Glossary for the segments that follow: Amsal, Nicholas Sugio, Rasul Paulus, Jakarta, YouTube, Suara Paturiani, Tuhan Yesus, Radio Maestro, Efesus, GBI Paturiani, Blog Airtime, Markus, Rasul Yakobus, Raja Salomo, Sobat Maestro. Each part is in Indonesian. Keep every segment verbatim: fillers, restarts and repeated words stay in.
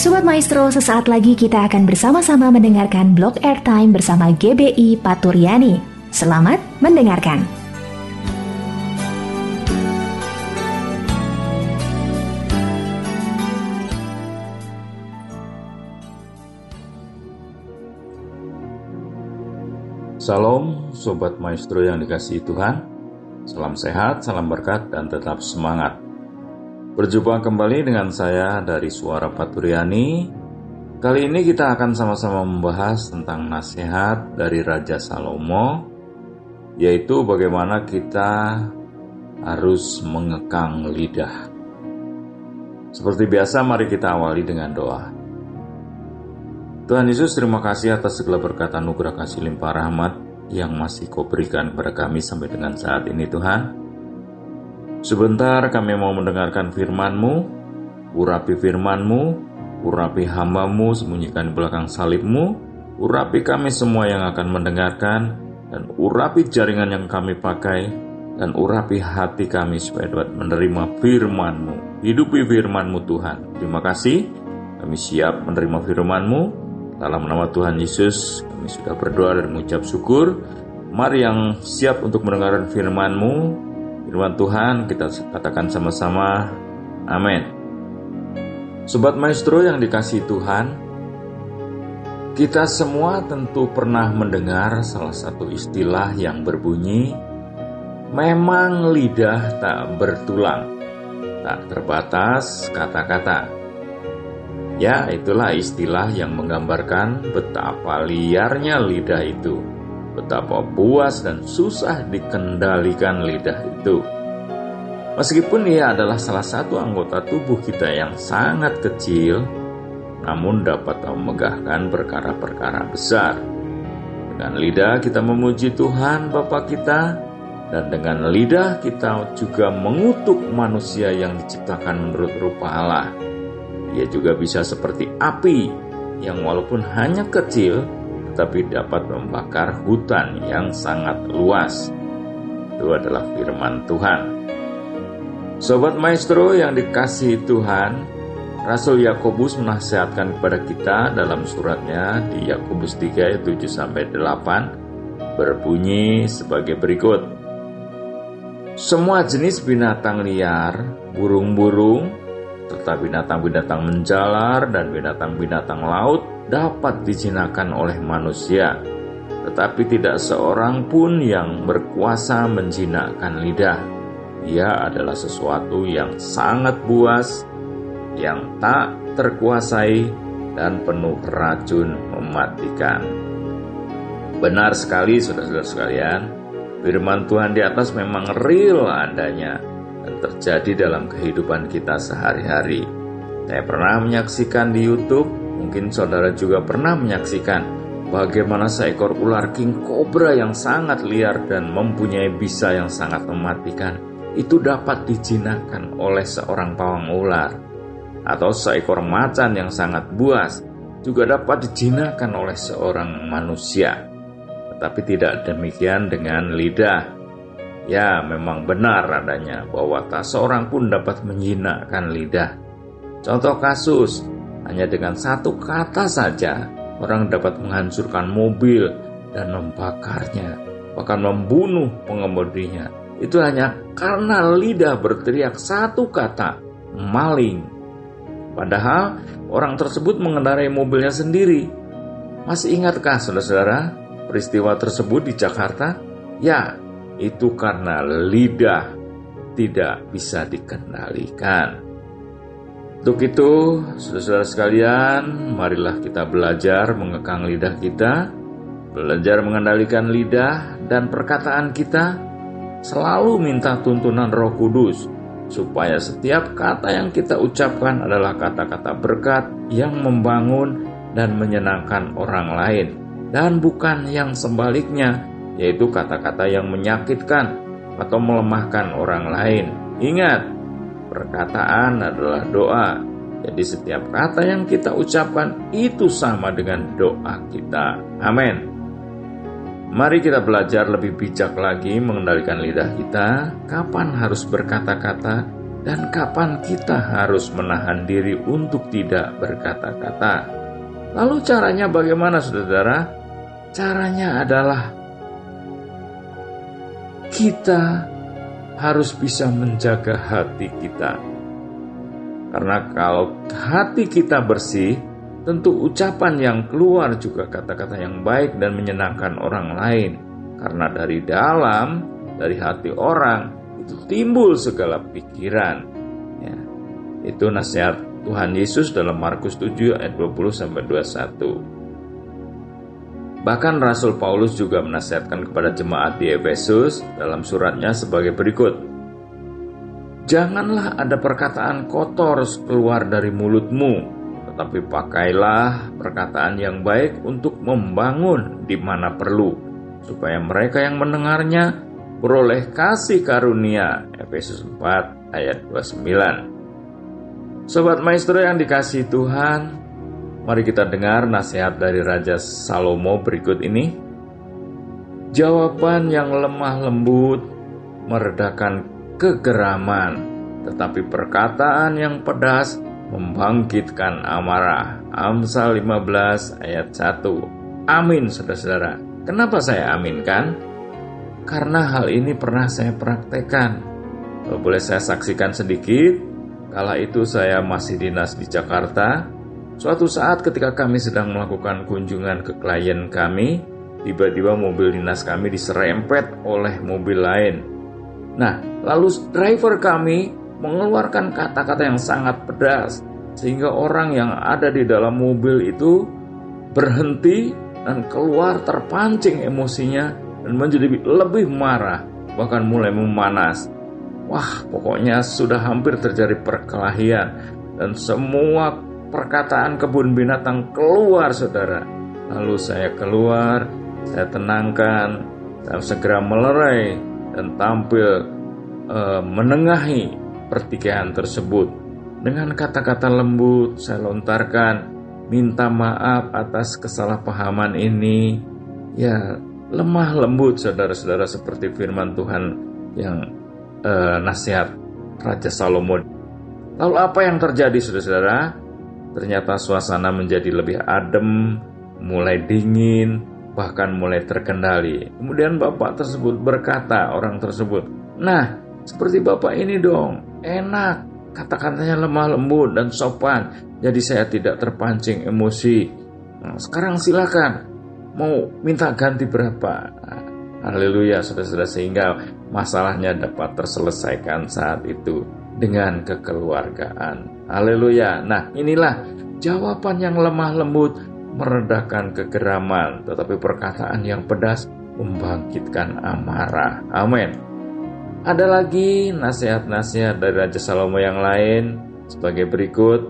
Sobat Maestro, sesaat lagi kita akan bersama-sama mendengarkan Blog Airtime bersama G B I Paturiani. Selamat mendengarkan. Salam Sobat Maestro yang dikasihi Tuhan. Salam sehat, salam berkat, dan tetap semangat. Berjumpa kembali dengan saya dari Suara Paturiani. Kali ini kita akan sama-sama membahas tentang nasihat dari Raja Salomo, yaitu bagaimana kita harus mengekang lidah. Seperti biasa, mari kita awali dengan doa. Tuhan Yesus, terima kasih atas segala berkat anugerah kasih limpah rahmat yang masih Kau berikan kepada kami sampai dengan saat ini, Tuhan. Sebentar kami mau mendengarkan firman-Mu, urapi firman-Mu, urapi hamba-Mu sembunyikan di belakang salib-Mu, urapi kami semua yang akan mendengarkan, dan urapi jaringan yang kami pakai, dan urapi hati kami supaya dapat menerima firman-Mu. Hidupi firman-Mu Tuhan. Terima kasih, kami siap menerima firman-Mu. Dalam nama Tuhan Yesus, kami sudah berdoa dan mengucap syukur. Mari yang siap untuk mendengarkan firman-Mu, firman Tuhan, kita katakan sama-sama, amin. Sobat Maestro yang dikasihi Tuhan, kita semua tentu pernah mendengar salah satu istilah yang berbunyi, memang lidah tak bertulang, tak terbatas kata-kata. Ya, itulah istilah yang menggambarkan betapa liarnya lidah itu. Betapa buas dan susah dikendalikan lidah itu. Meskipun ia adalah salah satu anggota tubuh kita yang sangat kecil, namun dapat memegahkan perkara-perkara besar. Dengan lidah kita memuji Tuhan Bapa kita, dan dengan lidah kita juga mengutuk manusia yang diciptakan menurut rupa Allah. Ia juga bisa seperti api yang walaupun hanya kecil, tetapi dapat membakar hutan yang sangat luas. Itu adalah firman Tuhan. Sobat Maestro yang dikasihi Tuhan, Rasul Yakobus menasihatkan kepada kita dalam suratnya di Yakobus tiga ayat tujuh sampai delapan berbunyi sebagai berikut. Semua jenis binatang liar, burung-burung, serta binatang-binatang menjalar dan binatang-binatang laut dapat dijinakan oleh manusia, tetapi tidak seorang pun yang berkuasa menjinakkan lidah. Ia adalah sesuatu yang sangat buas, yang tak terkuasai dan penuh racun mematikan. Benar sekali saudara-saudara sekalian, firman Tuhan di atas memang real adanya dan terjadi dalam kehidupan kita sehari-hari. Saya pernah menyaksikan di YouTube, mungkin saudara juga pernah menyaksikan bagaimana seekor ular king cobra yang sangat liar dan mempunyai bisa yang sangat mematikan itu dapat dijinakkan oleh seorang pawang ular, atau seekor macan yang sangat buas juga dapat dijinakkan oleh seorang manusia. Tetapi tidak demikian dengan lidah. Ya, memang benar adanya bahwa tak seorang pun dapat menjinakkan lidah. Contoh kasus, hanya dengan satu kata saja, orang dapat menghancurkan mobil dan membakarnya, bahkan membunuh pengemudinya. Itu hanya karena lidah berteriak satu kata, maling. Padahal orang tersebut mengendarai mobilnya sendiri. Masih ingatkah saudara-saudara peristiwa tersebut di Jakarta? Ya, itu karena lidah tidak bisa dikendalikan. Untuk itu, saudara-saudara sekalian, marilah kita belajar mengekang lidah kita, belajar mengendalikan lidah dan perkataan kita, selalu minta tuntunan Roh Kudus, supaya setiap kata yang kita ucapkan adalah kata-kata berkat yang membangun dan menyenangkan orang lain, dan bukan yang sebaliknya, yaitu kata-kata yang menyakitkan atau melemahkan orang lain. Ingat, perkataan adalah doa. Jadi setiap kata yang kita ucapkan itu sama dengan doa kita. Amin. Mari kita belajar lebih bijak lagi mengendalikan lidah kita. Kapan harus berkata-kata dan kapan kita harus menahan diri untuk tidak berkata-kata. Lalu caranya bagaimana, saudara? Caranya adalah kita harus bisa menjaga hati kita. Karena kalau hati kita bersih, tentu ucapan yang keluar juga kata-kata yang baik dan menyenangkan orang lain. Karena dari dalam, dari hati orang, itu timbul segala pikiran ya. Itu nasihat Tuhan Yesus dalam Markus tujuh ayat dua puluh sampai dua puluh satu. Bahkan Rasul Paulus juga menasihatkan kepada jemaat di Efesus dalam suratnya sebagai berikut. Janganlah ada perkataan kotor keluar dari mulutmu, tetapi pakailah perkataan yang baik untuk membangun di mana perlu, supaya mereka yang mendengarnya beroleh kasih karunia. Efesus empat ayat dua puluh sembilan. Sobat Maestro yang dikasihi Tuhan, mari kita dengar nasihat dari Raja Salomo berikut ini. Jawaban yang lemah lembut meredakan kegeraman, tetapi perkataan yang pedas membangkitkan amarah. Amsal lima belas ayat satu. Amin, saudara-saudara. Kenapa saya aminkan? Karena hal ini pernah saya praktekkan. Kalau boleh saya saksikan sedikit, kala itu saya masih dinas di Jakarta. Suatu saat ketika kami sedang melakukan kunjungan ke klien kami, tiba-tiba mobil dinas kami diserempet oleh mobil lain. Nah, lalu driver kami mengeluarkan kata-kata yang sangat pedas, sehingga orang yang ada di dalam mobil itu berhenti dan keluar terpancing emosinya dan menjadi lebih marah, bahkan mulai memanas. Wah, pokoknya sudah hampir terjadi perkelahian dan semua perkataan kebun binatang keluar, saudara. Lalu saya keluar, saya tenangkan, saya segera melerai dan tampil eh, menengahi pertikaian tersebut. Dengan kata-kata lembut saya lontarkan, minta maaf atas kesalahpahaman ini. Ya, lemah lembut, saudara-saudara, seperti firman Tuhan yang eh, nasihat Raja Salomo. Lalu apa yang terjadi, saudara-saudara? Ternyata suasana menjadi lebih adem, mulai dingin, bahkan mulai terkendali. Kemudian bapak tersebut berkata, orang tersebut, nah, seperti bapak ini dong, enak, kata-katanya lemah lembut dan sopan, jadi saya tidak terpancing emosi. Nah, sekarang silakan. Mau minta ganti berapa? Haleluya, saudara-saudara, sehingga masalahnya dapat terselesaikan saat itu dengan kekeluargaan. Haleluya. Nah, inilah jawaban yang lemah lembut meredakan kegeraman, tetapi perkataan yang pedas membangkitkan amarah. Amin. Ada lagi nasihat-nasihat dari Raja Salomo yang lain sebagai berikut.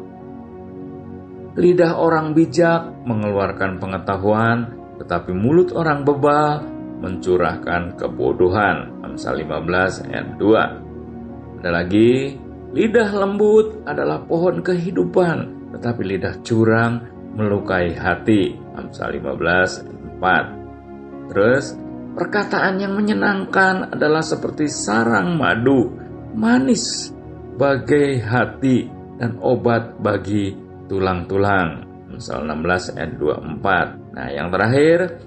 Lidah orang bijak mengeluarkan pengetahuan, tetapi mulut orang bebal mencurahkan kebodohan. Amsal lima belas ayat dua. Ada lagi, lidah lembut adalah pohon kehidupan, tetapi lidah curang melukai hati. Amsal lima belas ayat empat. Terus, perkataan yang menyenangkan adalah seperti sarang madu, manis bagi hati dan obat bagi tulang-tulang. Amsal enam belas ayat dua puluh empat. Nah, yang terakhir,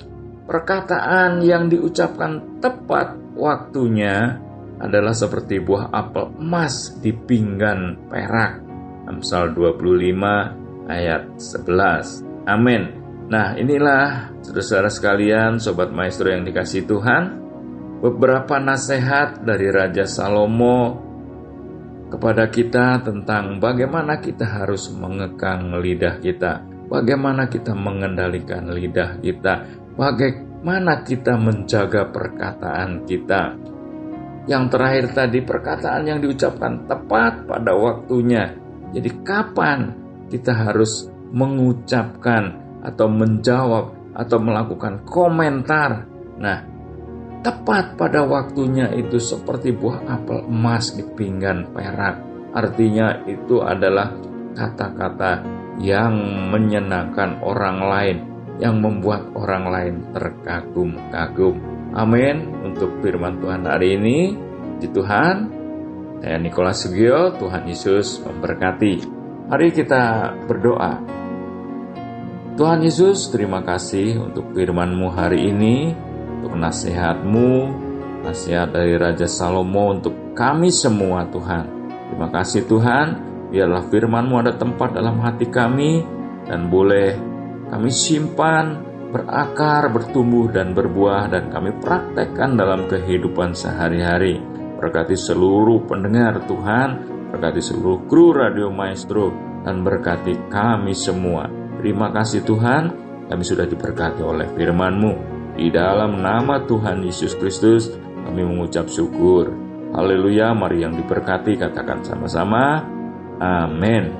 perkataan yang diucapkan tepat waktunya adalah seperti buah apel emas di pinggan perak. Amsal dua puluh lima ayat sebelas. Amin. Nah, inilah saudara-saudara sekalian, sobat Maestro yang dikasihi Tuhan, beberapa nasihat dari Raja Salomo kepada kita tentang bagaimana kita harus mengekang lidah kita. Bagaimana kita mengendalikan lidah kita? Bagaimana kita menjaga perkataan kita? Yang terakhir tadi, perkataan yang diucapkan tepat pada waktunya. Jadi kapan kita harus mengucapkan atau menjawab atau melakukan komentar? Nah, tepat pada waktunya itu seperti buah apel emas di pinggan perak. Artinya itu adalah kata-kata yang menyenangkan orang lain, yang membuat orang lain terkagum-kagum. Amin. Untuk firman Tuhan hari ini, puji Tuhan. Saya Nicholas Sugio, Tuhan Yesus memberkati. Mari kita berdoa. Tuhan Yesus, terima kasih untuk firman-Mu hari ini, untuk nasihat-Mu, nasihat dari Raja Salomo untuk kami semua, Tuhan. Terima kasih Tuhan, biarlah firman-Mu ada tempat dalam hati kami, dan boleh kami simpan, berakar, bertumbuh, dan berbuah, dan kami praktekkan dalam kehidupan sehari-hari. Berkati seluruh pendengar Tuhan, berkati seluruh kru Radio Maestro, dan berkati kami semua. Terima kasih Tuhan, kami sudah diberkati oleh firman-Mu. Di dalam nama Tuhan Yesus Kristus, kami mengucap syukur. Haleluya, mari yang diberkati katakan sama-sama, amin.